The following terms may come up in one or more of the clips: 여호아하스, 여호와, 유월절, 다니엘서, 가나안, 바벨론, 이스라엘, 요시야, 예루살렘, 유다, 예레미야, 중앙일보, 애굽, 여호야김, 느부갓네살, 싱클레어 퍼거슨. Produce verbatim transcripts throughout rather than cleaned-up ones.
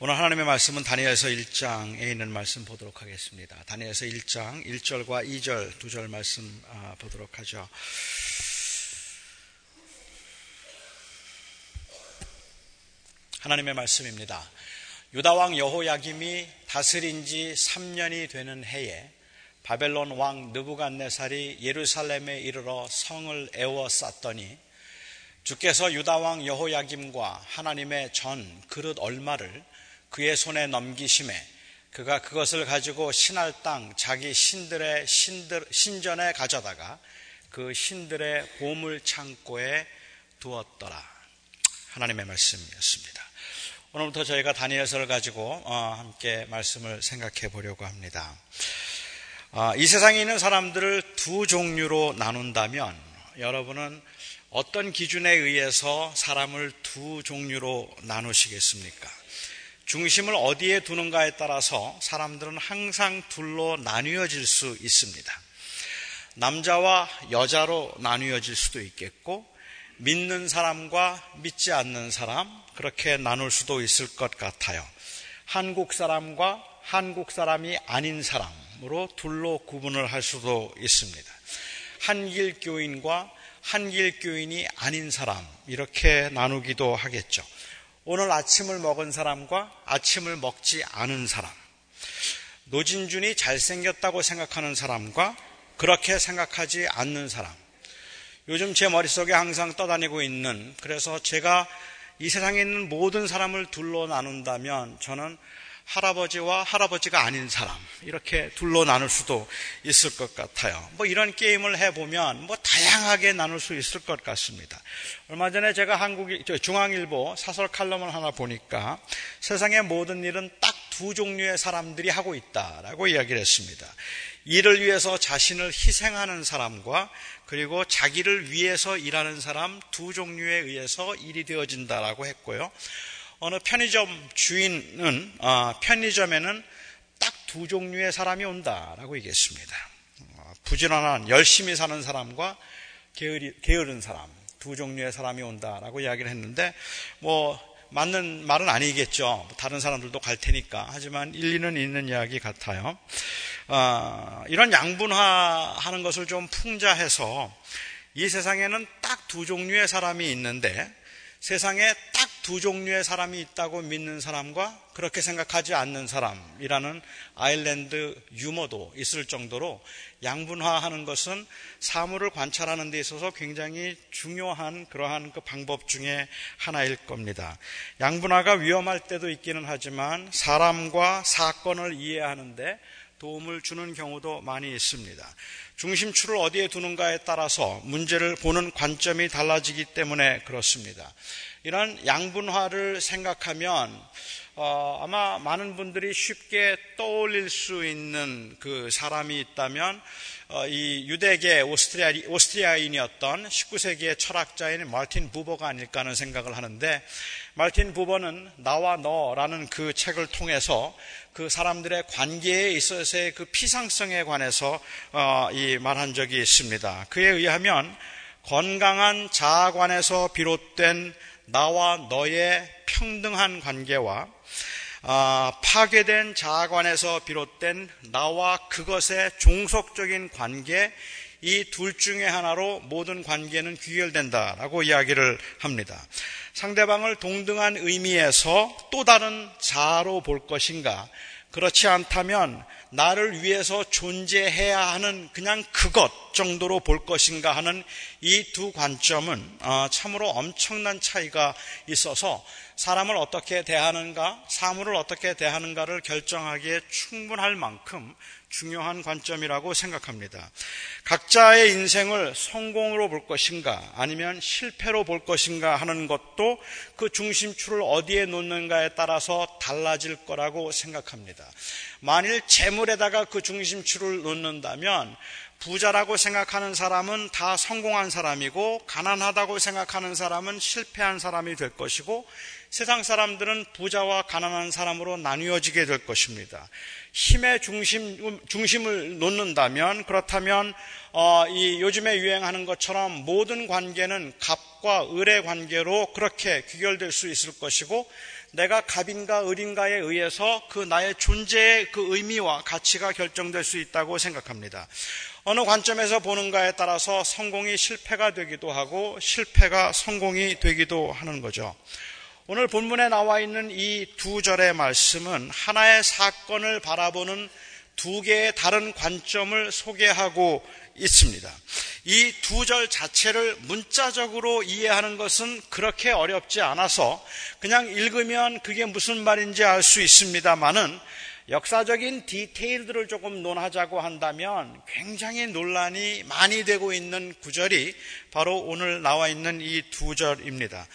오늘 하나님의 말씀은 다니엘서 일 장에 있는 말씀 보도록 하겠습니다. 다니엘서 일 장 일 절과 이 절 두 절 말씀 보도록 하죠. 하나님의 말씀입니다. 유다왕 여호야김이 다스린 지 삼 년이 되는 해에 바벨론 왕 느부갓네살이 예루살렘에 이르러 성을 에워쌌더니 주께서 유다왕 여호야김과 하나님의 전 그릇 얼마를 그의 손에 넘기심에 그가 그것을 가지고 신할 땅 자기 신들의 신들, 신전에 가져다가 그 신들의 보물 창고에 두었더라. 하나님의 말씀이었습니다. 오늘부터 저희가 다니엘서를 가지고 함께 말씀을 생각해 보려고 합니다. 이 세상에 있는 사람들을 두 종류로 나눈다면 여러분은 어떤 기준에 의해서 사람을 두 종류로 나누시겠습니까? 중심을 어디에 두는가에 따라서 사람들은 항상 둘로 나뉘어질 수 있습니다. 남자와 여자로 나뉘어질 수도 있겠고, 믿는 사람과 믿지 않는 사람, 그렇게 나눌 수도 있을 것 같아요. 한국 사람과 한국 사람이 아닌 사람으로 둘로 구분을 할 수도 있습니다. 한길교인과 한길교인이 아닌 사람, 이렇게 나누기도 하겠죠. 오늘 아침을 먹은 사람과 아침을 먹지 않은 사람, 노진준이 잘생겼다고 생각하는 사람과 그렇게 생각하지 않는 사람, 요즘 제 머릿속에 항상 떠다니고 있는, 그래서 제가 이 세상에 있는 모든 사람을 둘로 나눈다면 저는 할아버지와 할아버지가 아닌 사람, 이렇게 둘로 나눌 수도 있을 것 같아요. 뭐 이런 게임을 해보면 뭐 다양하게 나눌 수 있을 것 같습니다. 얼마 전에 제가 한국 중앙일보 사설 칼럼을 하나 보니까 세상의 모든 일은 딱 두 종류의 사람들이 하고 있다라고 이야기를 했습니다. 일을 위해서 자신을 희생하는 사람과 그리고 자기를 위해서 일하는 사람, 두 종류에 의해서 일이 되어진다라고 했고요. 어느 편의점 주인은 아, 편의점에는 딱 두 종류의 사람이 온다라고 얘기했습니다. 부지런한 열심히 사는 사람과 게으리, 게으른 사람, 두 종류의 사람이 온다라고 이야기를 했는데 뭐 맞는 말은 아니겠죠. 다른 사람들도 갈 테니까. 하지만 일리는 있는 이야기 같아요. 아, 이런 양분화하는 것을 좀 풍자해서 이 세상에는 딱 두 종류의 사람이 있는데 세상에 딱 두 종류의 사람이 있다고 믿는 사람과 그렇게 생각하지 않는 사람이라는 아일랜드 유머도 있을 정도로 양분화하는 것은 사물을 관찰하는 데 있어서 굉장히 중요한 그러한 그 방법 중에 하나일 겁니다. 양분화가 위험할 때도 있기는 하지만 사람과 사건을 이해하는데 도움을 주는 경우도 많이 있습니다. 중심추를 어디에 두는가에 따라서 문제를 보는 관점이 달라지기 때문에 그렇습니다. 이런 양분화를 생각하면 어, 아마 많은 분들이 쉽게 떠올릴 수 있는 그 사람이 있다면 어, 이 유대계 오스트리아, 오스트리아인이었던 십구 세기의 철학자인 마르틴 부버가 아닐까 하는 생각을 하는데, 마르틴 부버는 나와 너라는 그 책을 통해서 그 사람들의 관계에 있어서의 그 피상성에 관해서 어, 이 말한 적이 있습니다. 그에 의하면 건강한 자아관에서 비롯된 나와 너의 평등한 관계와 파괴된 자아관에서 비롯된 나와 그것의 종속적인 관계, 이 둘 중에 하나로 모든 관계는 귀결된다라고 이야기를 합니다. 상대방을 동등한 의미에서 또 다른 자아로 볼 것인가, 그렇지 않다면 나를 위해서 존재해야 하는 그냥 그것 정도로 볼 것인가 하는 이 두 관점은 참으로 엄청난 차이가 있어서 사람을 어떻게 대하는가, 사물을 어떻게 대하는가를 결정하기에 충분할 만큼 중요한 관점이라고 생각합니다. 각자의 인생을 성공으로 볼 것인가 아니면 실패로 볼 것인가 하는 것도 그 중심추를 어디에 놓는가에 따라서 달라질 거라고 생각합니다. 만일 재물에다가 그 중심추를 놓는다면 부자라고 생각하는 사람은 다 성공한 사람이고, 가난하다고 생각하는 사람은 실패한 사람이 될 것이고, 세상 사람들은 부자와 가난한 사람으로 나뉘어지게 될 것입니다. 힘의 중심, 중심을 놓는다면, 그렇다면 어, 이 요즘에 유행하는 것처럼 모든 관계는 값과 을의 관계로 그렇게 귀결될 수 있을 것이고, 내가 갑인가 을인가에 의해서 그 나의 존재의 그 의미와 가치가 결정될 수 있다고 생각합니다. 어느 관점에서 보는가에 따라서 성공이 실패가 되기도 하고 실패가 성공이 되기도 하는 거죠. 오늘 본문에 나와 있는 이 두 절의 말씀은 하나의 사건을 바라보는 두 개의 다른 관점을 소개하고 있습니다. 이 두 절 자체를 문자적으로 이해하는 것은 그렇게 어렵지 않아서 그냥 읽으면 그게 무슨 말인지 알 수 있습니다만은 역사적인 디테일들을 조금 논하자고 한다면 굉장히 논란이 많이 되고 있는 구절이 바로 오늘 나와 있는 이 두 절입니다.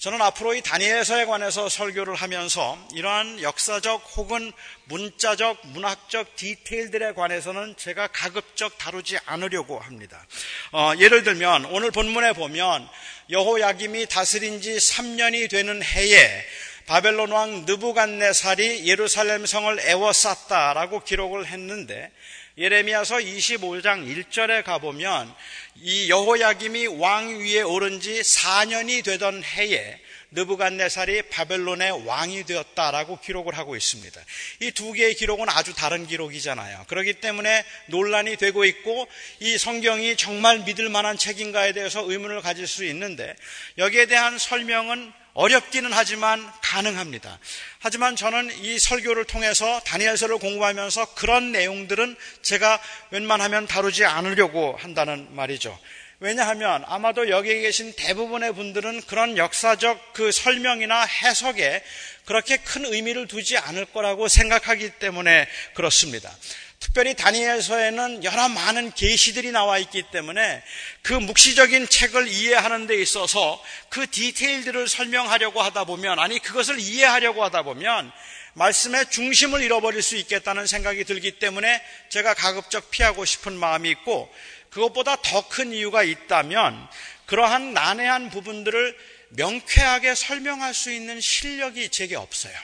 저는 앞으로 이 다니엘서에 관해서 설교를 하면서 이러한 역사적 혹은 문자적, 문학적 디테일들에 관해서는 제가 가급적 다루지 않으려고 합니다. 어, 예를 들면 오늘 본문에 보면 여호야김이 다스린 지 삼 년이 되는 해에 바벨론 왕 느부갓네살이 예루살렘 성을 에워쌌다라고 기록을 했는데 예레미야서 이십오 장 일 절에 가보면 이 여호야김이 왕 위에 오른 지 사 년이 되던 해에 느부갓네살이 바벨론의 왕이 되었다라고 기록을 하고 있습니다. 이 두 개의 기록은 아주 다른 기록이잖아요. 그렇기 때문에 논란이 되고 있고 이 성경이 정말 믿을 만한 책인가에 대해서 의문을 가질 수 있는데 여기에 대한 설명은 어렵기는 하지만 가능합니다. 하지만 저는 이 설교를 통해서 다니엘서를 공부하면서 그런 내용들은 제가 웬만하면 다루지 않으려고 한다는 말이죠. 왜냐하면 아마도 여기에 계신 대부분의 분들은 그런 역사적 그 설명이나 해석에 그렇게 큰 의미를 두지 않을 거라고 생각하기 때문에 그렇습니다. 특별히 다니엘서에는 여러 많은 계시들이 나와 있기 때문에 그 묵시적인 책을 이해하는 데 있어서 그 디테일들을 설명하려고 하다 보면, 아니 그것을 이해하려고 하다 보면 말씀의 중심을 잃어버릴 수 있겠다는 생각이 들기 때문에 제가 가급적 피하고 싶은 마음이 있고, 그것보다 더 큰 이유가 있다면 그러한 난해한 부분들을 명쾌하게 설명할 수 있는 실력이 제게 없어요.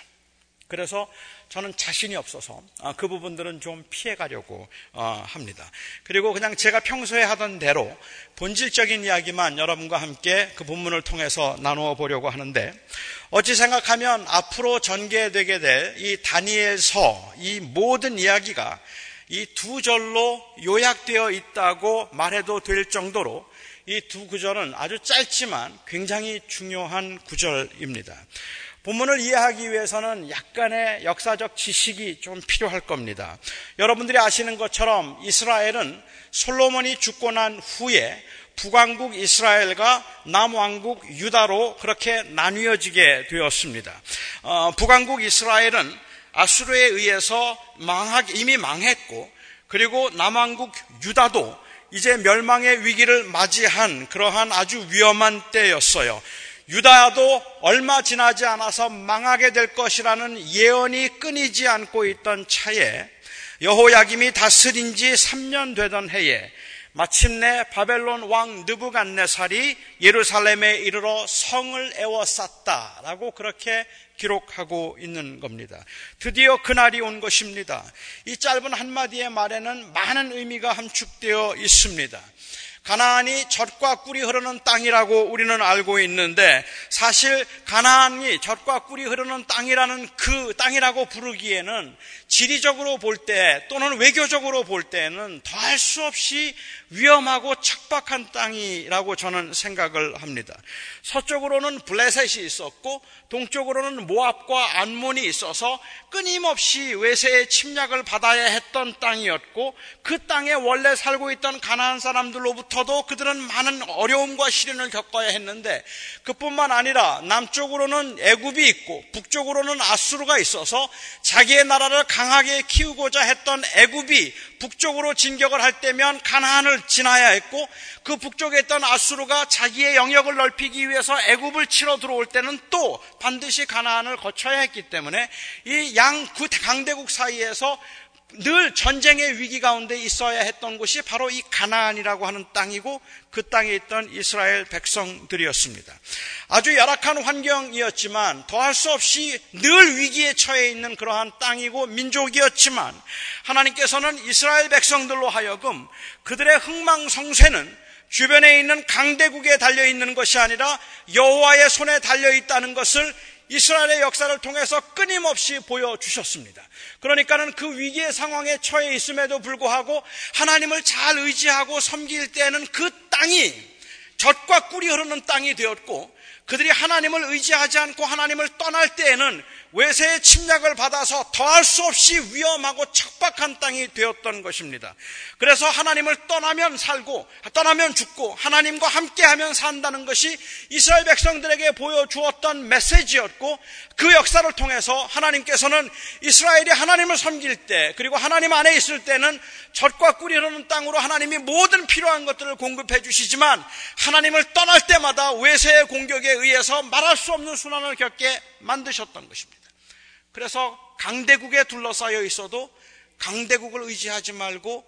그래서 저는 자신이 없어서 그 부분들은 좀 피해가려고 합니다. 그리고 그냥 제가 평소에 하던 대로 본질적인 이야기만 여러분과 함께 그 본문을 통해서 나누어 보려고 하는데, 어찌 생각하면 앞으로 전개되게 될 이 다니엘서 이 모든 이야기가 이 두 절로 요약되어 있다고 말해도 될 정도로 이 두 구절은 아주 짧지만 굉장히 중요한 구절입니다. 본문을 이해하기 위해서는 약간의 역사적 지식이 좀 필요할 겁니다. 여러분들이 아시는 것처럼 이스라엘은 솔로몬이 죽고 난 후에 북왕국 이스라엘과 남왕국 유다로 그렇게 나뉘어지게 되었습니다. 어, 북왕국 이스라엘은 아수르에 의해서 망하, 이미 망했고, 그리고 남왕국 유다도 이제 멸망의 위기를 맞이한 그러한 아주 위험한 때였어요. 유다도 얼마 지나지 않아서 망하게 될 것이라는 예언이 끊이지 않고 있던 차에 여호야김이 다스린 지 삼 년 되던 해에 마침내 바벨론 왕 느부갓네살이 예루살렘에 이르러 성을 에워쌌다라고 그렇게 기록하고 있는 겁니다. 드디어 그날이 온 것입니다. 이 짧은 한마디의 말에는 많은 의미가 함축되어 있습니다. 가나안이 젖과 꿀이 흐르는 땅이라고 우리는 알고 있는데, 사실 가나안이 젖과 꿀이 흐르는 땅이라는 그 땅이라고 부르기에는 지리적으로 볼 때 또는 외교적으로 볼 때는 더할 수 없이 위험하고 척박한 땅이라고 저는 생각을 합니다. 서쪽으로는 블레셋이 있었고 동쪽으로는 모압과 암몬이 있어서 끊임없이 외세의 침략을 받아야 했던 땅이었고, 그 땅에 원래 살고 있던 가나안 사람들로부터 저도 그들은 많은 어려움과 시련을 겪어야 했는데, 그뿐만 아니라 남쪽으로는 애굽이 있고 북쪽으로는 아수르가 있어서 자기의 나라를 강하게 키우고자 했던 애굽이 북쪽으로 진격을 할 때면 가나안을 지나야 했고, 그 북쪽에 있던 아수르가 자기의 영역을 넓히기 위해서 애굽을 치러 들어올 때는 또 반드시 가나안을 거쳐야 했기 때문에 이 양 두 강대국 사이에서 늘 전쟁의 위기 가운데 있어야 했던 곳이 바로 이 가나안이라고 하는 땅이고 그 땅에 있던 이스라엘 백성들이었습니다. 아주 열악한 환경이었지만 더할 수 없이 늘 위기에 처해 있는 그러한 땅이고 민족이었지만, 하나님께서는 이스라엘 백성들로 하여금 그들의 흥망성쇠는 주변에 있는 강대국에 달려있는 것이 아니라 여호와의 손에 달려있다는 것을 이스라엘의 역사를 통해서 끊임없이 보여주셨습니다. 그러니까는 그 위기의 상황에 처해 있음에도 불구하고 하나님을 잘 의지하고 섬길 때에는 그 땅이 젖과 꿀이 흐르는 땅이 되었고, 그들이 하나님을 의지하지 않고 하나님을 떠날 때에는 외세의 침략을 받아서 더할 수 없이 위험하고 척박한 땅이 되었던 것입니다. 그래서 하나님을 떠나면 살고 떠나면 죽고 하나님과 함께하면 산다는 것이 이스라엘 백성들에게 보여주었던 메시지였고, 그 역사를 통해서 하나님께서는 이스라엘이 하나님을 섬길 때 그리고 하나님 안에 있을 때는 젖과 꿀이 흐르는 땅으로 하나님이 모든 필요한 것들을 공급해 주시지만, 하나님을 떠날 때마다 외세의 공격에 의해서 말할 수 없는 수난을 겪게 만드셨던 것입니다. 그래서 강대국에 둘러싸여 있어도 강대국을 의지하지 말고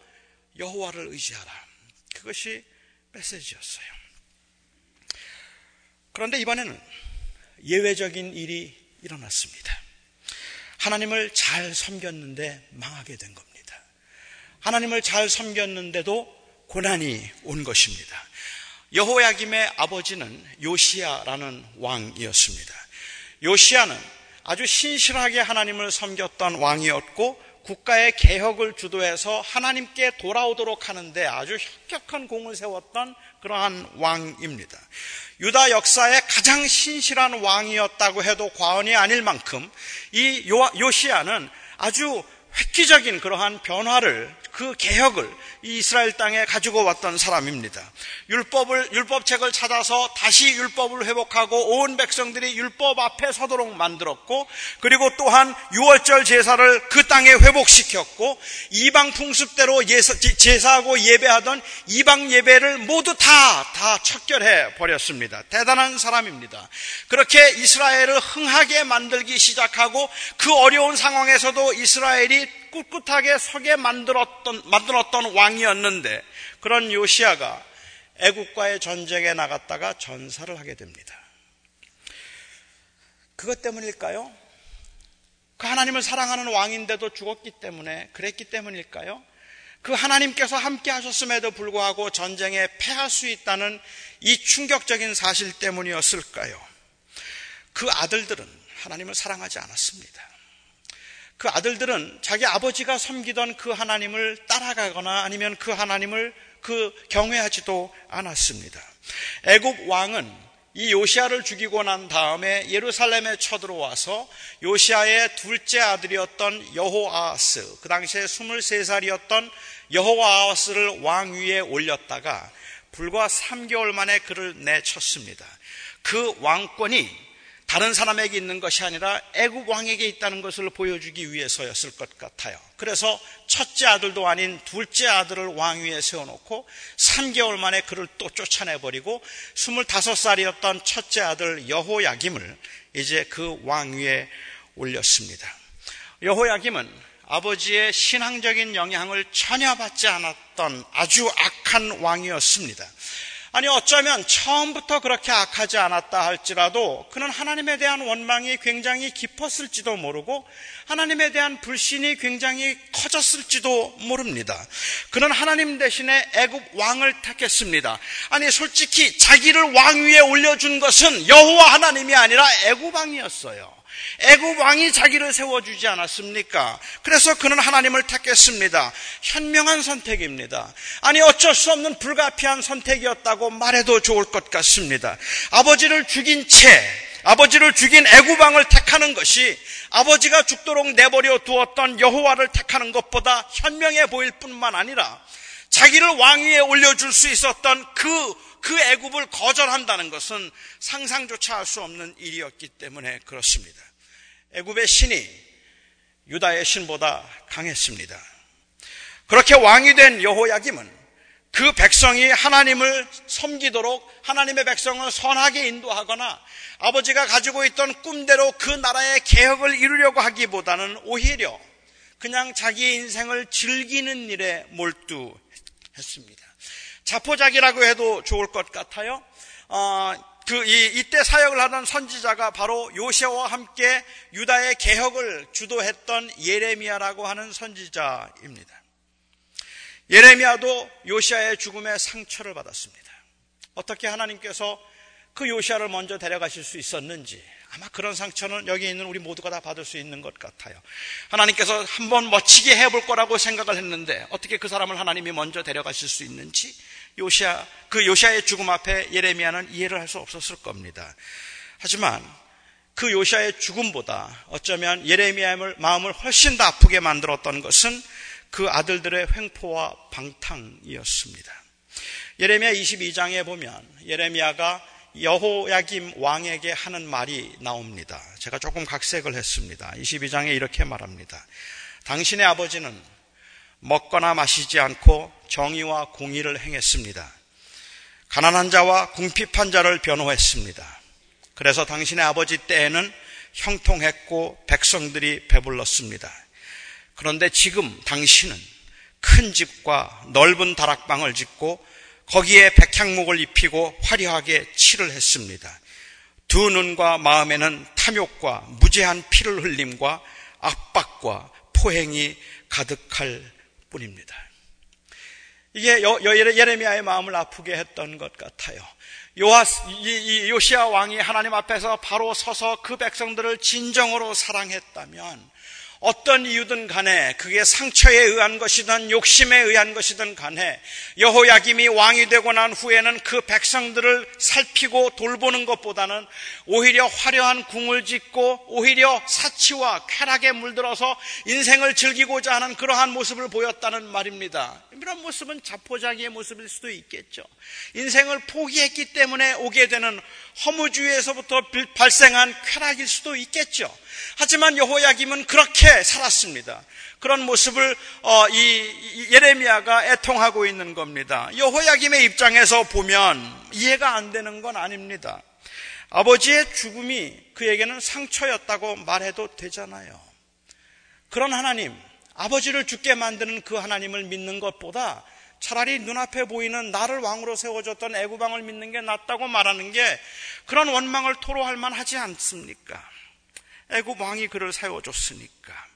여호와를 의지하라. 그것이 메시지였어요. 그런데 이번에는 예외적인 일이 일어났습니다. 하나님을 잘 섬겼는데 망하게 된 겁니다. 하나님을 잘 섬겼는데도 고난이 온 것입니다. 여호야김의 아버지는 요시야라는 왕이었습니다. 요시야는 아주 신실하게 하나님을 섬겼던 왕이었고, 국가의 개혁을 주도해서 하나님께 돌아오도록 하는데 아주 혁혁한 공을 세웠던 그러한 왕입니다. 유다 역사의 가장 신실한 왕이었다고 해도 과언이 아닐 만큼 이 요시야는 아주 획기적인 그러한 변화를, 그 개혁을 이스라엘 땅에 가지고 왔던 사람입니다. 율법을, 율법책을 찾아서 다시 율법을 회복하고 온 백성들이 율법 앞에 서도록 만들었고, 그리고 또한 유월절 제사를 그 땅에 회복시켰고, 이방 풍습대로 제사하고 예배하던 이방 예배를 모두 다, 다 척결해 버렸습니다. 대단한 사람입니다. 그렇게 이스라엘을 흥하게 만들기 시작하고, 그 어려운 상황에서도 이스라엘이 꿋꿋하게 서게 만들었던, 만들었던 왕이었는데, 그런 요시야가 애국과의 전쟁에 나갔다가 전사를 하게 됩니다. 그것 때문일까요? 그 하나님을 사랑하는 왕인데도 죽었기 때문에, 그랬기 때문일까요? 그 하나님께서 함께 하셨음에도 불구하고 전쟁에 패할 수 있다는 이 충격적인 사실 때문이었을까요? 그 아들들은 하나님을 사랑하지 않았습니다. 그 아들들은 자기 아버지가 섬기던 그 하나님을 따라가거나 아니면 그 하나님을 그 경외하지도 않았습니다. 애굽 왕은 이 요시야를 죽이고 난 다음에 예루살렘에 쳐들어와서 요시야의 둘째 아들이었던 여호아하스, 그 당시에 스물세 살이었던 여호아하스를 왕 위에 올렸다가 불과 삼 개월 만에 그를 내쳤습니다. 그 왕권이 다른 사람에게 있는 것이 아니라 애굽 왕에게 있다는 것을 보여주기 위해서였을 것 같아요. 그래서 첫째 아들도 아닌 둘째 아들을 왕위에 세워놓고 삼 개월 만에 그를 또 쫓아내버리고 스물다섯 살이었던 첫째 아들 여호야김을 이제 그 왕위에 올렸습니다. 여호야김은 아버지의 신앙적인 영향을 전혀 받지 않았던 아주 악한 왕이었습니다. 아니, 어쩌면 처음부터 그렇게 악하지 않았다 할지라도 그는 하나님에 대한 원망이 굉장히 깊었을지도 모르고 하나님에 대한 불신이 굉장히 커졌을지도 모릅니다. 그는 하나님 대신에 애굽 왕을 택했습니다. 아니, 솔직히 자기를 왕위에 올려준 것은 여호와 하나님이 아니라 애굽 왕이었어요. 애굽 왕이 자기를 세워주지 않았습니까? 그래서 그는 하나님을 택했습니다. 현명한 선택입니다. 아니, 어쩔 수 없는 불가피한 선택이었다고 말해도 좋을 것 같습니다. 아버지를 죽인 채, 아버지를 죽인 애굽 왕을 택하는 것이 아버지가 죽도록 내버려 두었던 여호와를 택하는 것보다 현명해 보일 뿐만 아니라 자기를 왕위에 올려줄 수 있었던 그 그 애굽을 거절한다는 것은 상상조차 할 수 없는 일이었기 때문에 그렇습니다. 애굽의 신이 유다의 신보다 강했습니다. 그렇게 왕이 된 여호야김은 그 백성이 하나님을 섬기도록, 하나님의 백성을 선하게 인도하거나 아버지가 가지고 있던 꿈대로 그 나라의 개혁을 이루려고 하기보다는 오히려 그냥 자기의 인생을 즐기는 일에 몰두했습니다. 자포자기라고 해도 좋을 것 같아요. 어, 그, 이, 이때 사역을 하던 선지자가 바로 요시야와 함께 유다의 개혁을 주도했던 예레미야라고 하는 선지자입니다. 예레미야도 요시야의 죽음에 상처를 받았습니다. 어떻게 하나님께서 그 요시야를 먼저 데려가실 수 있었는지 아마 그런 상처는 여기 있는 우리 모두가 다 받을 수 있는 것 같아요. 하나님께서 한번 멋지게 해볼 거라고 생각을 했는데 어떻게 그 사람을 하나님이 먼저 데려가실 수 있는지 요시야, 그 요시야의 죽음 앞에 예레미야는 이해를 할 수 없었을 겁니다. 하지만 그 요시야의 죽음보다 어쩌면 예레미야의 마음을 훨씬 더 아프게 만들었던 것은 그 아들들의 횡포와 방탕이었습니다. 예레미야 이십이 장에 보면 예레미야가 여호야김 왕에게 하는 말이 나옵니다. 제가 조금 각색을 했습니다. 이십이 장에 이렇게 말합니다. 당신의 아버지는 먹거나 마시지 않고 정의와 공의를 행했습니다. 가난한 자와 궁핍한 자를 변호했습니다. 그래서 당신의 아버지 때에는 형통했고 백성들이 배불렀습니다. 그런데 지금 당신은 큰 집과 넓은 다락방을 짓고 거기에 백향목을 입히고 화려하게 칠을 했습니다. 두 눈과 마음에는 탐욕과 무제한 피를 흘림과 압박과 포행이 가득할 뿐입니다. 이게 여, 여, 예레미야의 마음을 아프게 했던 것 같아요. 요하, 이, 이 요시야 왕이 하나님 앞에서 바로 서서 그 백성들을 진정으로 사랑했다면 어떤 이유든 간에 그게 상처에 의한 것이든 욕심에 의한 것이든 간에 여호야김이 왕이 되고 난 후에는 그 백성들을 살피고 돌보는 것보다는 오히려 화려한 궁을 짓고 오히려 사치와 쾌락에 물들어서 인생을 즐기고자 하는 그러한 모습을 보였다는 말입니다. 이런 모습은 자포자기의 모습일 수도 있겠죠. 인생을 포기했기 때문에 오게 되는 허무주의에서부터 발생한 쾌락일 수도 있겠죠. 하지만 여호야김은 그렇게 살았습니다. 그런 모습을 이 예레미야가 애통하고 있는 겁니다. 여호야김의 입장에서 보면 이해가 안 되는 건 아닙니다. 아버지의 죽음이 그에게는 상처였다고 말해도 되잖아요. 그런 하나님, 아버지를 죽게 만드는 그 하나님을 믿는 것보다 차라리 눈앞에 보이는 나를 왕으로 세워줬던 애구방을 믿는 게 낫다고 말하는 게 그런 원망을 토로할 만하지 않습니까? 애굽 왕이 그를 세워줬으니까.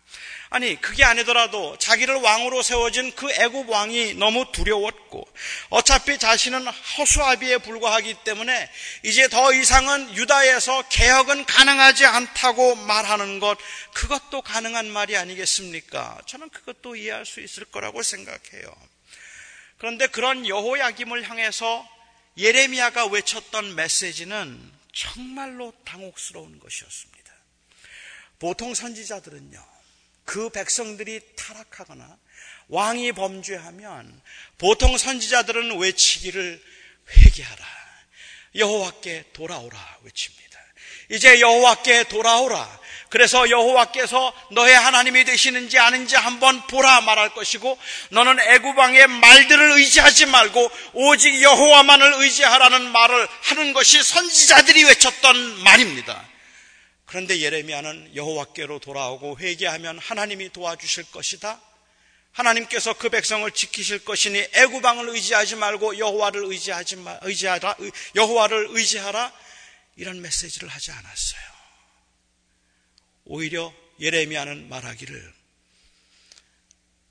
아니, 그게 아니더라도 자기를 왕으로 세워진 그 애굽 왕이 너무 두려웠고 어차피 자신은 허수아비에 불과하기 때문에 이제 더 이상은 유다에서 개혁은 가능하지 않다고 말하는 것, 그것도 가능한 말이 아니겠습니까? 저는 그것도 이해할 수 있을 거라고 생각해요. 그런데 그런 여호야김을 향해서 예레미야가 외쳤던 메시지는 정말로 당혹스러운 것이었습니다. 보통 선지자들은요, 그 백성들이 타락하거나 왕이 범죄하면 보통 선지자들은 외치기를 회개하라, 여호와께 돌아오라 외칩니다. 이제 여호와께 돌아오라. 그래서 여호와께서 너의 하나님이 되시는지 아닌지 한번 보라 말할 것이고, 너는 애굽 왕의 말들을 의지하지 말고 오직 여호와만을 의지하라는 말을 하는 것이 선지자들이 외쳤던 말입니다. 그런데 예레미야는 여호와께로 돌아오고 회개하면 하나님이 도와주실 것이다, 하나님께서 그 백성을 지키실 것이니 애굽 왕을 의지하지 말고 여호와를 의지하지 마, 의지하라, 여호와를 의지하라, 이런 메시지를 하지 않았어요. 오히려 예레미야는 말하기를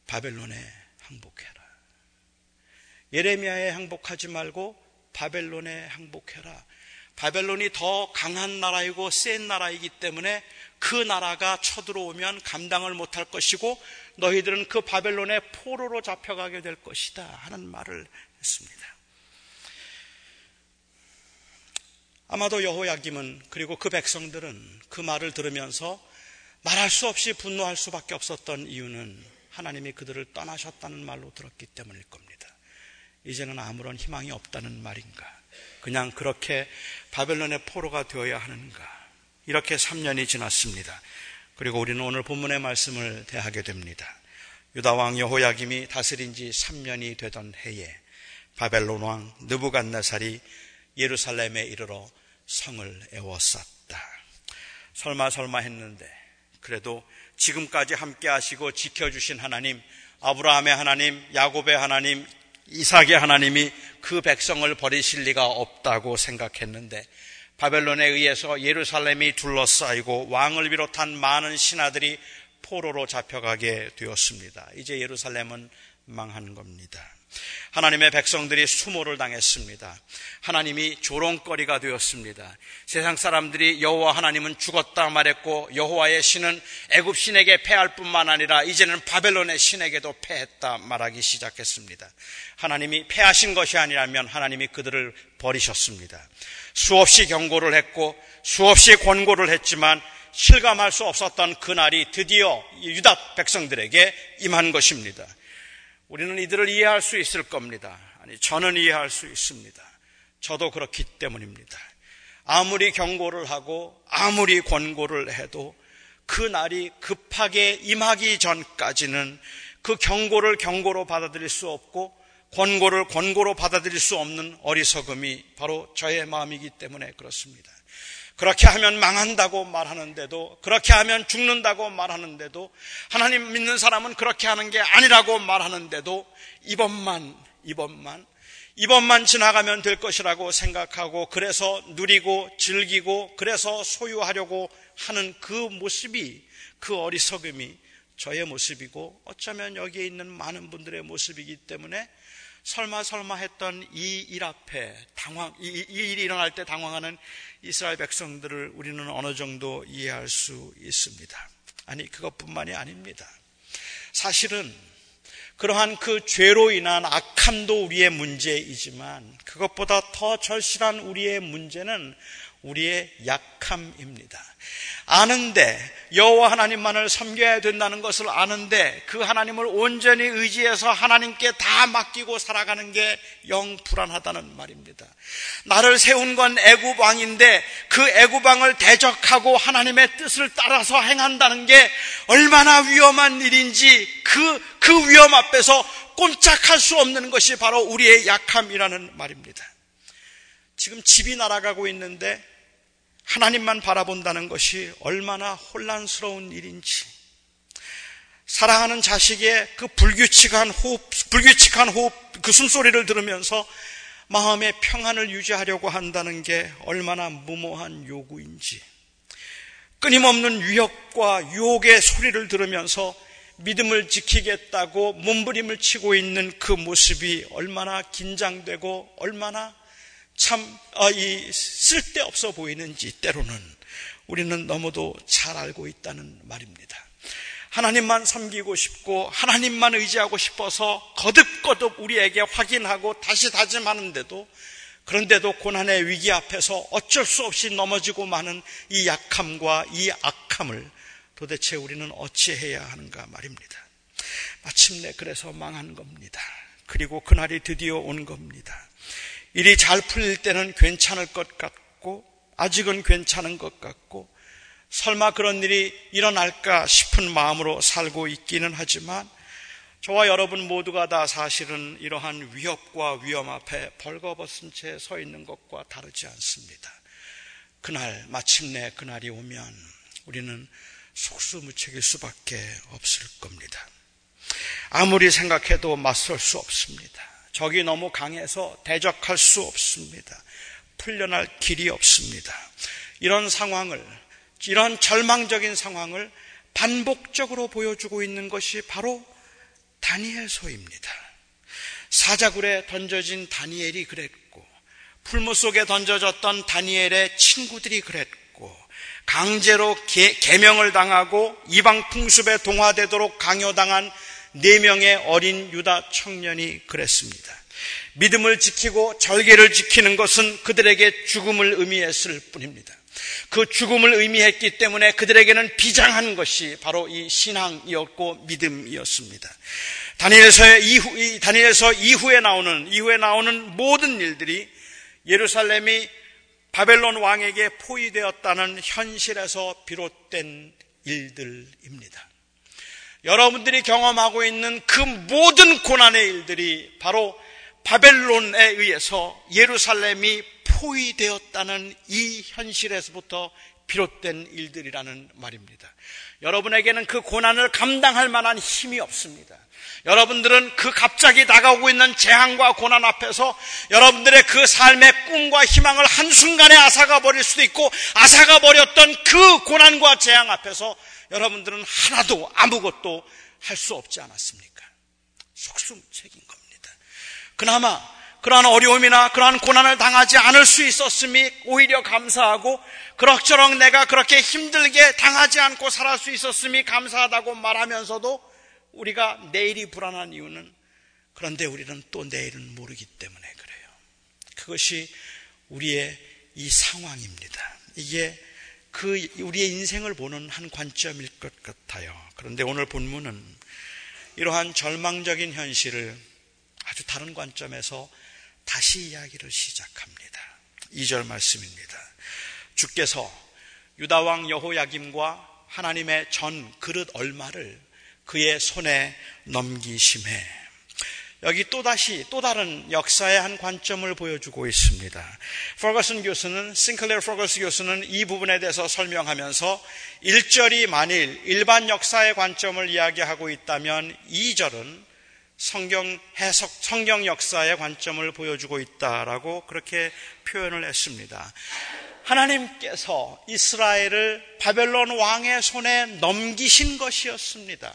바벨론에 항복해라, 예레미야에 항복하지 말고 바벨론에 항복해라. 바벨론이 더 강한 나라이고 센 나라이기 때문에 그 나라가 쳐들어오면 감당을 못할 것이고 너희들은 그 바벨론의 포로로 잡혀가게 될 것이다 하는 말을 했습니다. 아마도 여호야김은, 그리고 그 백성들은 그 말을 들으면서 말할 수 없이 분노할 수밖에 없었던 이유는 하나님이 그들을 떠나셨다는 말로 들었기 때문일 겁니다. 이제는 아무런 희망이 없다는 말인가, 그냥 그렇게 바벨론의 포로가 되어야 하는가. 이렇게 삼 년이 지났습니다. 그리고 우리는 오늘 본문의 말씀을 대하게 됩니다. 유다왕 여호야김이 다스린 지 삼 년이 되던 해에 바벨론 왕 느부갓네살이 예루살렘에 이르러 성을 에워쌌다. 설마 설마 했는데 그래도 지금까지 함께 하시고 지켜주신 하나님, 아브라함의 하나님, 야곱의 하나님, 이삭의 하나님이 그 백성을 버리실 리가 없다고 생각했는데 바벨론에 의해서 예루살렘이 둘러싸이고 왕을 비롯한 많은 신하들이 포로로 잡혀가게 되었습니다. 이제 예루살렘은 망한 겁니다. 하나님의 백성들이 수모를 당했습니다. 하나님이 조롱거리가 되었습니다. 세상 사람들이 여호와 하나님은 죽었다 말했고, 여호와의 신은 애굽 신에게 패할 뿐만 아니라 이제는 바벨론의 신에게도 패했다 말하기 시작했습니다. 하나님이 패하신 것이 아니라면 하나님이 그들을 버리셨습니다. 수없이 경고를 했고 수없이 권고를 했지만 실감할 수 없었던 그날이 드디어 유다 백성들에게 임한 것입니다. 우리는 이들을 이해할 수 있을 겁니다. 아니, 저는 이해할 수 있습니다. 저도 그렇기 때문입니다. 아무리 경고를 하고 아무리 권고를 해도 그 날이 급하게 임하기 전까지는 그 경고를 경고로 받아들일 수 없고 권고를 권고로 받아들일 수 없는 어리석음이 바로 저의 마음이기 때문에 그렇습니다. 그렇게 하면 망한다고 말하는데도, 그렇게 하면 죽는다고 말하는데도, 하나님 믿는 사람은 그렇게 하는 게 아니라고 말하는데도 이번만, 이번만, 이번만 지나가면 될 것이라고 생각하고, 그래서 누리고 즐기고, 그래서 소유하려고 하는 그 모습이, 그 어리석음이 저의 모습이고 어쩌면 여기에 있는 많은 분들의 모습이기 때문에 설마 설마 했던 이 일 앞에 당황, 이, 이 일이 일어날 때 당황하는 이스라엘 백성들을 우리는 어느 정도 이해할 수 있습니다. 아니, 그것뿐만이 아닙니다. 사실은 그러한 그 죄로 인한 악함도 우리의 문제이지만 그것보다 더 절실한 우리의 문제는 우리의 약함입니다. 아는데, 여호와 하나님만을 섬겨야 된다는 것을 아는데 그 하나님을 온전히 의지해서 하나님께 다 맡기고 살아가는 게 영 불안하다는 말입니다. 나를 세운 건 애굽 왕인데 그 애굽 왕을 대적하고 하나님의 뜻을 따라서 행한다는 게 얼마나 위험한 일인지 그, 그 위험 앞에서 꼼짝할 수 없는 것이 바로 우리의 약함이라는 말입니다. 지금 집이 날아가고 있는데 하나님만 바라본다는 것이 얼마나 혼란스러운 일인지, 사랑하는 자식의 그 불규칙한 호흡, 불규칙한 호흡, 그 숨소리를 들으면서 마음의 평안을 유지하려고 한다는 게 얼마나 무모한 요구인지, 끊임없는 유혹과 유혹의 소리를 들으면서 믿음을 지키겠다고 몸부림을 치고 있는 그 모습이 얼마나 긴장되고 얼마나 참, 아, 이, 쓸데없어 보이는지 때로는 우리는 너무도 잘 알고 있다는 말입니다. 하나님만 섬기고 싶고 하나님만 의지하고 싶어서 거듭거듭 우리에게 확인하고 다시 다짐하는데도, 그런데도 고난의 위기 앞에서 어쩔 수 없이 넘어지고 마는 이 약함과 이 악함을 도대체 우리는 어찌해야 하는가 말입니다. 마침내 그래서 망한 겁니다. 그리고 그날이 드디어 온 겁니다. 일이 잘 풀릴 때는 괜찮을 것 같고 아직은 괜찮은 것 같고 설마 그런 일이 일어날까 싶은 마음으로 살고 있기는 하지만, 저와 여러분 모두가 다 사실은 이러한 위협과 위험 앞에 벌거벗은 채 서 있는 것과 다르지 않습니다. 그날, 마침내 그날이 오면 우리는 속수무책일 수밖에 없을 겁니다. 아무리 생각해도 맞설 수 없습니다. 적이 너무 강해서 대적할 수 없습니다. 풀려날 길이 없습니다. 이런 상황을, 이런 절망적인 상황을 반복적으로 보여주고 있는 것이 바로 다니엘서입니다. 사자굴에 던져진 다니엘이 그랬고, 풀무 속에 던져졌던 다니엘의 친구들이 그랬고, 강제로 개, 개명을 당하고 이방 풍습에 동화되도록 강요당한 네 명의 어린 유다 청년이 그랬습니다. 믿음을 지키고 절개를 지키는 것은 그들에게 죽음을 의미했을 뿐입니다. 그 죽음을 의미했기 때문에 그들에게는 비장한 것이 바로 이 신앙이었고 믿음이었습니다. 다니엘서의 이후, 다니엘서 이후에 나오는, 이후에 나오는 모든 일들이 예루살렘이 바벨론 왕에게 포위되었다는 현실에서 비롯된 일들입니다. 여러분들이 경험하고 있는 그 모든 고난의 일들이 바로 바벨론에 의해서 예루살렘이 포위되었다는 이 현실에서부터 비롯된 일들이라는 말입니다. 여러분에게는 그 고난을 감당할 만한 힘이 없습니다. 여러분들은 그 갑자기 다가오고 있는 재앙과 고난 앞에서 여러분들의 그 삶의 꿈과 희망을 한순간에 앗아가 버릴 수도 있고, 앗아가 버렸던 그 고난과 재앙 앞에서 여러분들은 하나도, 아무것도 할 수 없지 않았습니까? 속숨책인 겁니다. 그나마 그러한 어려움이나 그러한 고난을 당하지 않을 수 있었음이 오히려 감사하고, 그럭저럭 내가 그렇게 힘들게 당하지 않고 살할 수 있었음이 감사하다고 말하면서도 우리가 내일이 불안한 이유는, 그런데 우리는 또 내일은 모르기 때문에 그래요. 그것이 우리의 이 상황입니다. 이게 그 우리의 인생을 보는 한 관점일 것 같아요. 그런데 오늘 본문은 이러한 절망적인 현실을 아주 다른 관점에서 다시 이야기를 시작합니다. 이 절 말씀입니다. 주께서 유다왕 여호야김과 하나님의 전 그릇 얼마를 그의 손에 넘기심에, 여기 또다시 또 다른 역사의 한 관점을 보여주고 있습니다. 퍼거슨 교수는, 싱클레어 퍼거슨 교수는 이 부분에 대해서 설명하면서 일 절이 만일 일반 역사의 관점을 이야기하고 있다면 이 절은 성경 해석, 성경 역사의 관점을 보여주고 있다라고 그렇게 표현을 했습니다. 하나님께서 이스라엘을 바벨론 왕의 손에 넘기신 것이었습니다.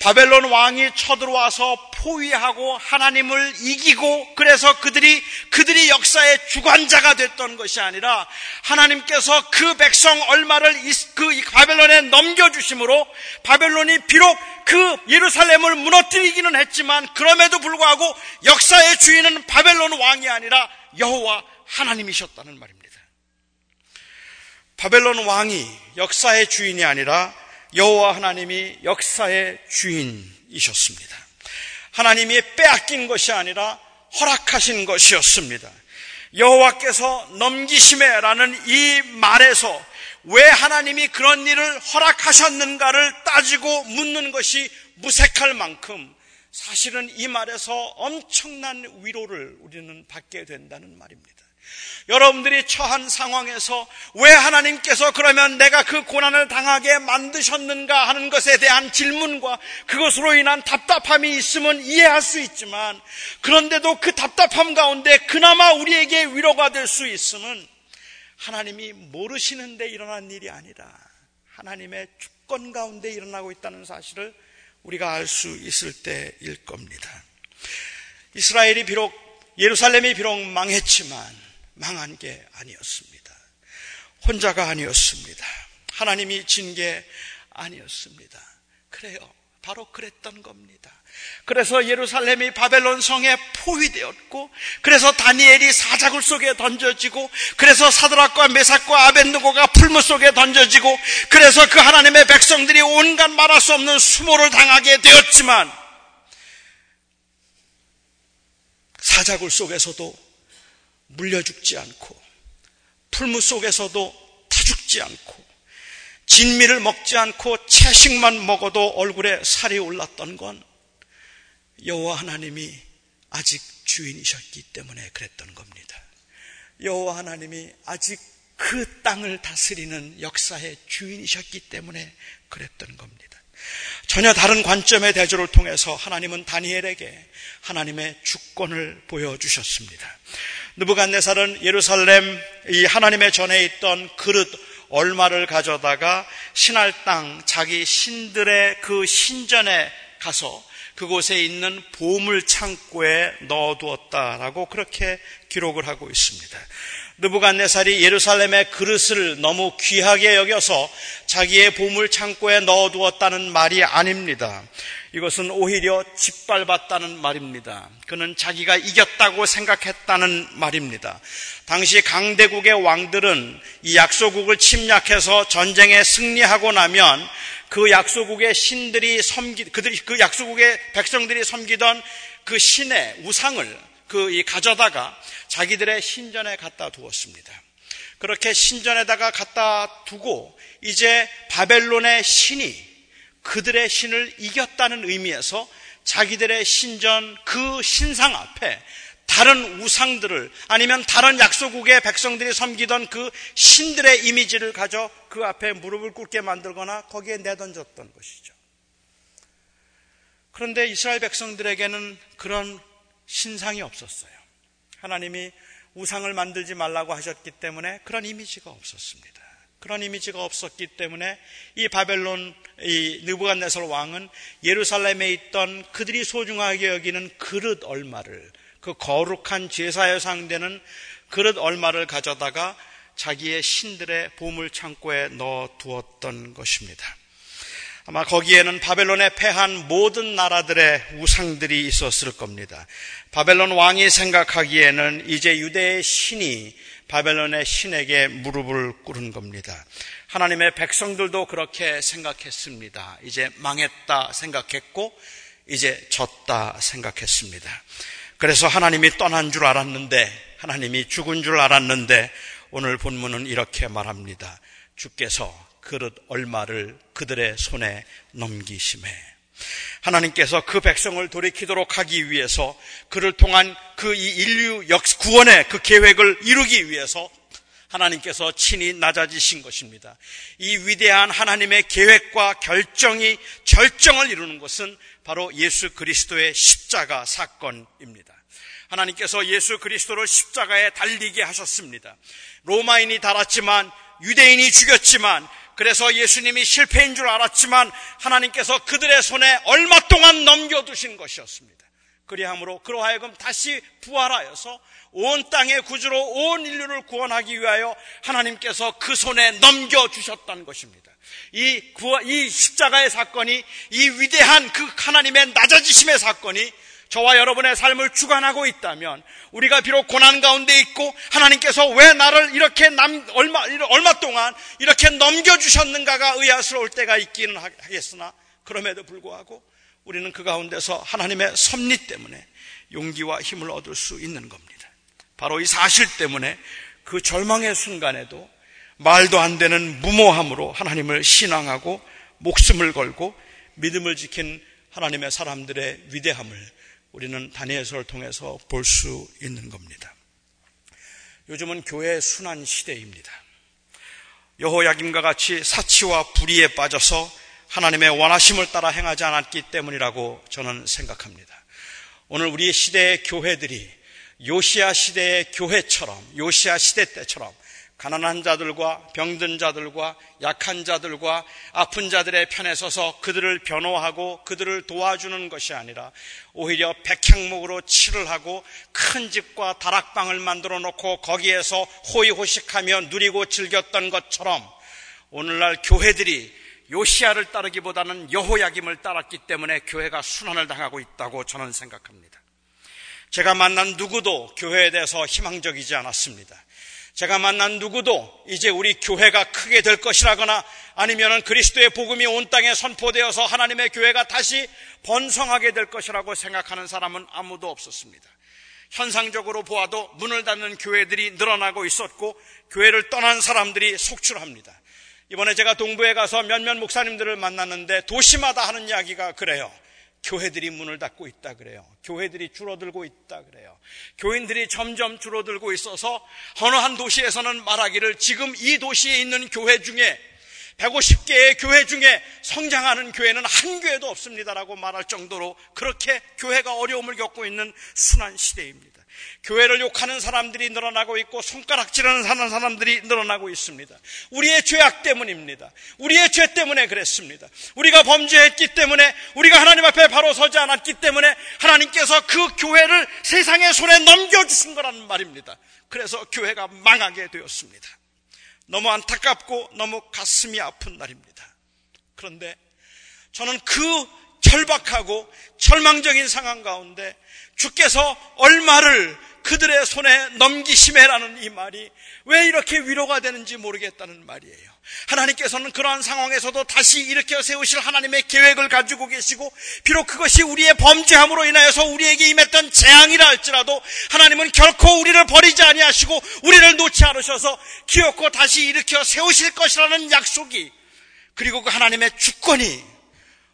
바벨론 왕이 쳐들어와서 포위하고 하나님을 이기고, 그래서 그들이 그들이 역사의 주관자가 됐던 것이 아니라 하나님께서 그 백성 얼마를 그 바벨론에 넘겨주심으로 바벨론이 비록 그 예루살렘을 무너뜨리기는 했지만 그럼에도 불구하고 역사의 주인은 바벨론 왕이 아니라 여호와 하나님이셨다는 말입니다. 바벨론 왕이 역사의 주인이 아니라 여호와 하나님이 역사의 주인이셨습니다. 하나님이 빼앗긴 것이 아니라 허락하신 것이었습니다. 여호와께서 넘기심에라는 이 말에서 왜 하나님이 그런 일을 허락하셨는가를 따지고 묻는 것이 무색할 만큼, 사실은 이 말에서 엄청난 위로를 우리는 받게 된다는 말입니다. 여러분들이 처한 상황에서 왜 하나님께서 그러면 내가 그 고난을 당하게 만드셨는가 하는 것에 대한 질문과 그것으로 인한 답답함이 있으면 이해할 수 있지만, 그런데도 그 답답함 가운데 그나마 우리에게 위로가 될 수 있음은 하나님이 모르시는데 일어난 일이 아니라 하나님의 주권 가운데 일어나고 있다는 사실을 우리가 알 수 있을 때일 겁니다. 이스라엘이 비록, 예루살렘이 비록 망했지만 망한 게 아니었습니다. 혼자가 아니었습니다. 하나님이 진 게 아니었습니다. 그래요, 바로 그랬던 겁니다. 그래서 예루살렘이 바벨론 성에 포위되었고, 그래서 다니엘이 사자굴 속에 던져지고, 그래서 사드락과 메삭과 아벤느고가 풀무 속에 던져지고, 그래서 그 하나님의 백성들이 온갖 말할 수 없는 수모를 당하게 되었지만, 사자굴 속에서도 물려 죽지 않고, 풀무 속에서도 타 죽지 않고, 진미를 먹지 않고 채식만 먹어도 얼굴에 살이 올랐던 건 여호와 하나님이 아직 주인이셨기 때문에 그랬던 겁니다. 여호와 하나님이 아직 그 땅을 다스리는 역사의 주인이셨기 때문에 그랬던 겁니다. 전혀 다른 관점의 대조를 통해서 하나님은 다니엘에게 하나님의 주권을 보여주셨습니다. 느부갓네살은 예루살렘 이 하나님의 전에 있던 그릇 얼마를 가져다가 신할 땅, 자기 신들의 그 신전에 가서 그곳에 있는 보물 창고에 넣어두었다라고 그렇게 기록을 하고 있습니다. 느부갓네살이 예루살렘의 그릇을 너무 귀하게 여겨서 자기의 보물 창고에 넣어두었다는 말이 아닙니다. 이것은 오히려 짓밟았다는 말입니다. 그는 자기가 이겼다고 생각했다는 말입니다. 당시 강대국의 왕들은 이 약소국을 침략해서 전쟁에 승리하고 나면 그 약소국의 신들이 섬기 그들이 그 약소국의 백성들이 섬기던 그 신의 우상을 그 이 가져다가 자기들의 신전에 갖다 두었습니다. 그렇게 신전에다가 갖다 두고 이제 바벨론의 신이 그들의 신을 이겼다는 의미에서 자기들의 신전 그 신상 앞에 다른 우상들을, 아니면 다른 약소국의 백성들이 섬기던 그 신들의 이미지를 가져 그 앞에 무릎을 꿇게 만들거나 거기에 내던졌던 것이죠. 그런데 이스라엘 백성들에게는 그런 신상이 없었어요. 하나님이 우상을 만들지 말라고 하셨기 때문에 그런 이미지가 없었습니다. 그런 이미지가 없었기 때문에 이 바벨론, 이 느부갓네살 왕은 예루살렘에 있던 그들이 소중하게 여기는 그릇 얼마를, 그 거룩한 제사에 상대는 그릇 얼마를 가져다가 자기의 신들의 보물창고에 넣어두었던 것입니다. 아마 거기에는 바벨론에 패한 모든 나라들의 우상들이 있었을 겁니다. 바벨론 왕이 생각하기에는 이제 유대의 신이 바벨론의 신에게 무릎을 꿇은 겁니다. 하나님의 백성들도 그렇게 생각했습니다. 이제 망했다 생각했고 이제 졌다 생각했습니다. 그래서 하나님이 떠난 줄 알았는데, 하나님이 죽은 줄 알았는데, 오늘 본문은 이렇게 말합니다. 주께서 그릇 얼마를 그들의 손에 넘기심에, 하나님께서 그 백성을 돌이키도록 하기 위해서, 그를 통한 그 이 인류 역 구원의 그 계획을 이루기 위해서 하나님께서 친히 낮아지신 것입니다. 이 위대한 하나님의 계획과 결정이 절정을 이루는 것은 바로 예수 그리스도의 십자가 사건입니다. 하나님께서 예수 그리스도를 십자가에 달리게 하셨습니다. 로마인이 달았지만, 유대인이 죽였지만, 그래서 예수님이 실패인 줄 알았지만 하나님께서 그들의 손에 얼마 동안 넘겨두신 것이었습니다. 그리함으로 그로 하여금 다시 부활하여서 온 땅의 구주로 온 인류를 구원하기 위하여 하나님께서 그 손에 넘겨주셨다는 것입니다. 이, 구원, 이 십자가의 사건이, 이 위대한 그 하나님의 낮아지심의 사건이 저와 여러분의 삶을 주관하고 있다면, 우리가 비록 고난 가운데 있고 하나님께서 왜 나를 이렇게 남, 얼마, 얼마 동안 이렇게 넘겨주셨는가가 의아스러울 때가 있기는 하겠으나, 그럼에도 불구하고 우리는 그 가운데서 하나님의 섭리 때문에 용기와 힘을 얻을 수 있는 겁니다. 바로 이 사실 때문에 그 절망의 순간에도 말도 안 되는 무모함으로 하나님을 신앙하고 목숨을 걸고 믿음을 지킨 하나님의 사람들의 위대함을 우리는 다니엘서를 통해서 볼 수 있는 겁니다. 요즘은 교회 순환 시대입니다. 여호야김과 같이 사치와 불의에 빠져서 하나님의 원하심을 따라 행하지 않았기 때문이라고 저는 생각합니다. 오늘 우리 시대의 교회들이 요시야 시대의 교회처럼, 요시야 시대 때처럼 가난한 자들과 병든 자들과 약한 자들과 아픈 자들의 편에 서서 그들을 변호하고 그들을 도와주는 것이 아니라, 오히려 백향목으로 칠을 하고 큰 집과 다락방을 만들어 놓고 거기에서 호의호식하며 누리고 즐겼던 것처럼, 오늘날 교회들이 요시야를 따르기보다는 여호야김을 따랐기 때문에 교회가 순환을 당하고 있다고 저는 생각합니다. 제가 만난 누구도 교회에 대해서 희망적이지 않았습니다. 제가 만난 누구도 이제 우리 교회가 크게 될 것이라거나, 아니면은 그리스도의 복음이 온 땅에 선포되어서 하나님의 교회가 다시 번성하게 될 것이라고 생각하는 사람은 아무도 없었습니다. 현상적으로 보아도 문을 닫는 교회들이 늘어나고 있었고, 교회를 떠난 사람들이 속출합니다. 이번에 제가 동부에 가서 몇몇 목사님들을 만났는데 도시마다 하는 이야기가 그래요. 교회들이 문을 닫고 있다 그래요. 교회들이 줄어들고 있다 그래요. 교인들이 점점 줄어들고 있어서 어느 한 도시에서는 말하기를, 지금 이 도시에 있는 교회 중에 백오십 개의 교회 중에 성장하는 교회는 한 교회도 없습니다라고 말할 정도로 그렇게 교회가 어려움을 겪고 있는 순환 시대입니다. 교회를 욕하는 사람들이 늘어나고 있고 손가락질하는 사람들이 늘어나고 있습니다. 우리의 죄악 때문입니다. 우리의 죄 때문에 그랬습니다. 우리가 범죄했기 때문에, 우리가 하나님 앞에 바로 서지 않았기 때문에 하나님께서 그 교회를 세상의 손에 넘겨주신 거라는 말입니다. 그래서 교회가 망하게 되었습니다. 너무 안타깝고 너무 가슴이 아픈 날입니다. 그런데 저는 그 절박하고 절망적인 상황 가운데 주께서 얼마를 그들의 손에 넘기심에라는 이 말이 왜 이렇게 위로가 되는지 모르겠다는 말이에요. 하나님께서는 그러한 상황에서도 다시 일으켜 세우실 하나님의 계획을 가지고 계시고, 비록 그것이 우리의 범죄함으로 인하여서 우리에게 임했던 재앙이라 할지라도 하나님은 결코 우리를 버리지 아니하시고 우리를 놓지 않으셔서 기어코 다시 일으켜 세우실 것이라는 약속이, 그리고 그 하나님의 주권이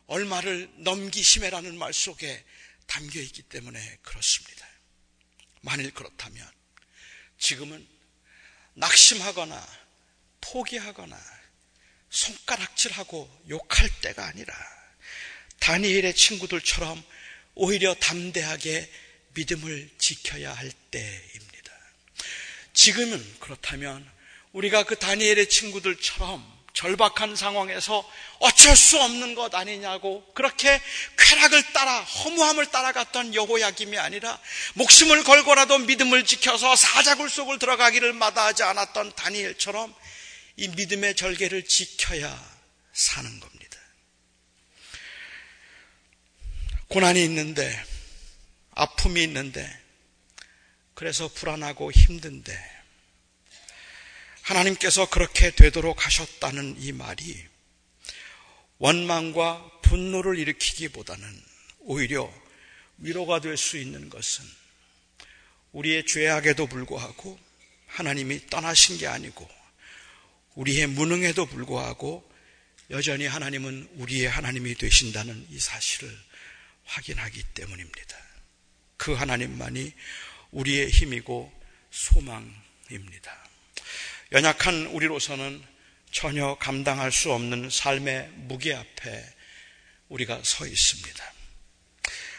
얼마를 넘기심에라는 말 속에 담겨있기 때문에 그렇습니다. 만일 그렇다면 지금은 낙심하거나 포기하거나 손가락질하고 욕할 때가 아니라, 다니엘의 친구들처럼 오히려 담대하게 믿음을 지켜야 할 때입니다. 지금은 그렇다면 우리가 그 다니엘의 친구들처럼 절박한 상황에서 어쩔 수 없는 것 아니냐고 그렇게 쾌락을 따라 허무함을 따라갔던 여호야김이 아니라 목숨을 걸고라도 믿음을 지켜서 사자굴속을 들어가기를 마다하지 않았던 다니엘처럼 이 믿음의 절개를 지켜야 사는 겁니다. 고난이 있는데, 아픔이 있는데, 그래서 불안하고 힘든데 하나님께서 그렇게 되도록 하셨다는 이 말이 원망과 분노를 일으키기보다는 오히려 위로가 될 수 있는 것은 우리의 죄악에도 불구하고 하나님이 떠나신 게 아니고 우리의 무능에도 불구하고 여전히 하나님은 우리의 하나님이 되신다는 이 사실을 확인하기 때문입니다. 그 하나님만이 우리의 힘이고 소망입니다. 연약한 우리로서는 전혀 감당할 수 없는 삶의 무게 앞에 우리가 서 있습니다.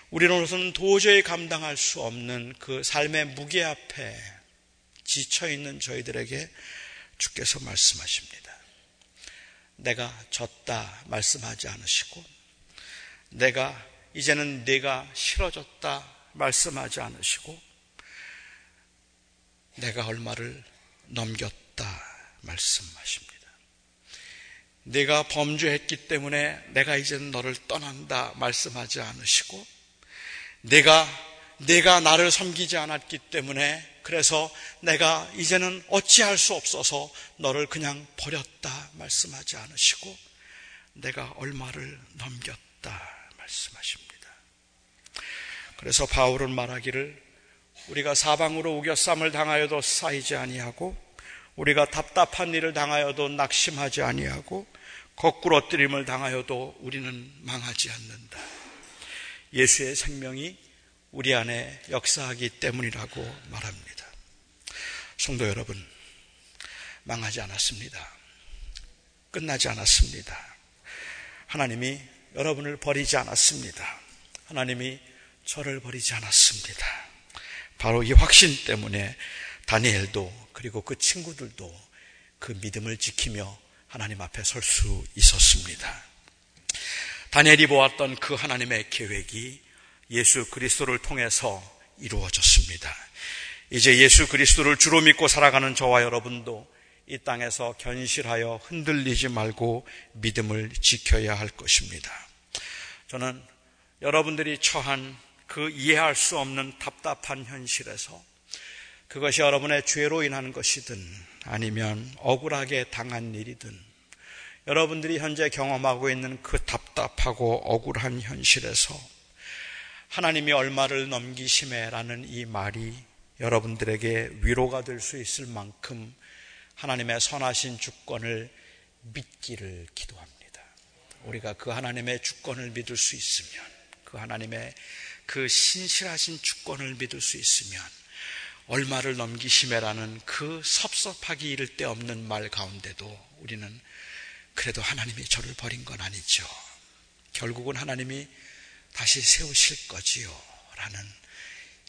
우리로서는 도저히 감당할 수 없는 그 삶의 무게 앞에 지쳐있는 저희들에게 주께서 말씀하십니다. 내가 졌다 말씀하지 않으시고, 내가 이제는 내가 싫어졌다 말씀하지 않으시고, 내가 얼마를 넘겼다 말씀하십니다. 내가 범죄했기 때문에 내가 이제는 너를 떠난다 말씀하지 않으시고, 내가 내가 나를 섬기지 않았기 때문에 그래서 내가 이제는 어찌할 수 없어서 너를 그냥 버렸다 말씀하지 않으시고, 내가 얼마를 넘겼다 말씀하십니다. 그래서 바울은 말하기를 우리가 사방으로 우겨쌈을 당하여도 쌓이지 아니하고, 우리가 답답한 일을 당하여도 낙심하지 아니하고, 거꾸로 엎드림을 당하여도 우리는 망하지 않는다. 예수의 생명이 우리 안에 역사하기 때문이라고 말합니다. 성도 여러분, 망하지 않았습니다. 끝나지 않았습니다. 하나님이 여러분을 버리지 않았습니다. 하나님이 저를 버리지 않았습니다. 바로 이 확신 때문에 다니엘도 그리고 그 친구들도 그 믿음을 지키며 하나님 앞에 설 수 있었습니다. 다니엘이 보았던 그 하나님의 계획이 예수 그리스도를 통해서 이루어졌습니다. 이제 예수 그리스도를 주로 믿고 살아가는 저와 여러분도 이 땅에서 견실하여 흔들리지 말고 믿음을 지켜야 할 것입니다. 저는 여러분들이 처한 그 이해할 수 없는 답답한 현실에서 그것이 여러분의 죄로 인한 것이든 아니면 억울하게 당한 일이든 여러분들이 현재 경험하고 있는 그 답답하고 억울한 현실에서 하나님이 얼마를 넘기심에라는 이 말이 여러분들에게 위로가 될 수 있을 만큼 하나님의 선하신 주권을 믿기를 기도합니다. 우리가 그 하나님의 주권을 믿을 수 있으면, 그 하나님의 그 신실하신 주권을 믿을 수 있으면 얼마를 넘기심에라는 그 섭섭하기 이를 데 없는 말 가운데도 우리는 그래도 하나님이 저를 버린 건 아니죠, 결국은 하나님이 다시 세우실 거지요 라는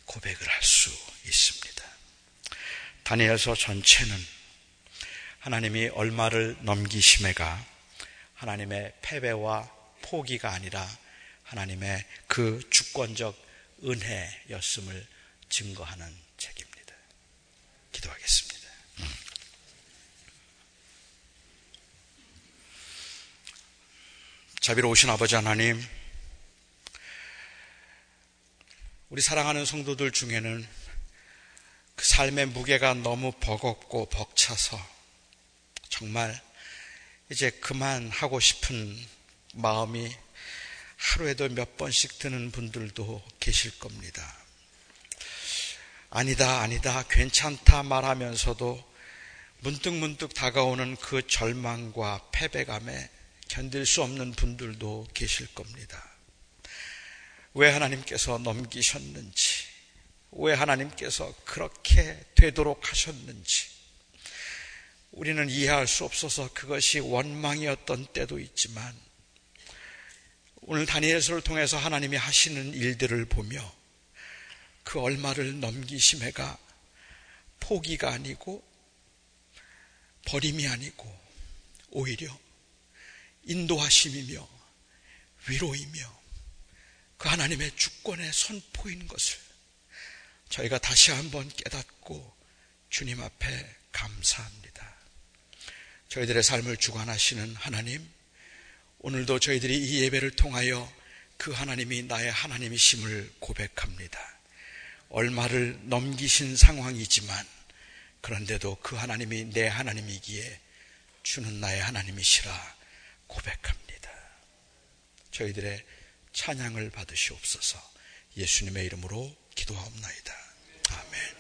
고백을 할 수 있습니다. 다니엘서 전체는 하나님이 얼마를 넘기심에가 하나님의 패배와 포기가 아니라 하나님의 그 주권적 은혜였음을 증거하는 책입니다. 기도하겠습니다. 자비로우신 아버지 하나님, 우리 사랑하는 성도들 중에는 그 삶의 무게가 너무 버겁고 벅차서 정말 이제 그만하고 싶은 마음이 하루에도 몇 번씩 드는 분들도 계실 겁니다. 아니다, 아니다, 괜찮다 말하면서도 문득문득 문득 다가오는 그 절망과 패배감에 견딜 수 없는 분들도 계실 겁니다. 왜 하나님께서 넘기셨는지, 왜 하나님께서 그렇게 되도록 하셨는지 우리는 이해할 수 없어서 그것이 원망이었던 때도 있지만, 오늘 다니엘서를 통해서 하나님이 하시는 일들을 보며 그 얼마를 넘기심에가 포기가 아니고 버림이 아니고 오히려 인도하심이며 위로이며 그 하나님의 주권의 선포인 것을 저희가 다시 한번 깨닫고 주님 앞에 감사합니다. 저희들의 삶을 주관하시는 하나님, 오늘도 저희들이 이 예배를 통하여 그 하나님이 나의 하나님이심을 고백합니다. 얼마를 넘기신 상황이지만 그런데도 그 하나님이 내 하나님이기에 주는 나의 하나님이시라 고백합니다. 저희들의 찬양을 받으시옵소서. 예수님의 이름으로 기도하옵나이다. 아멘.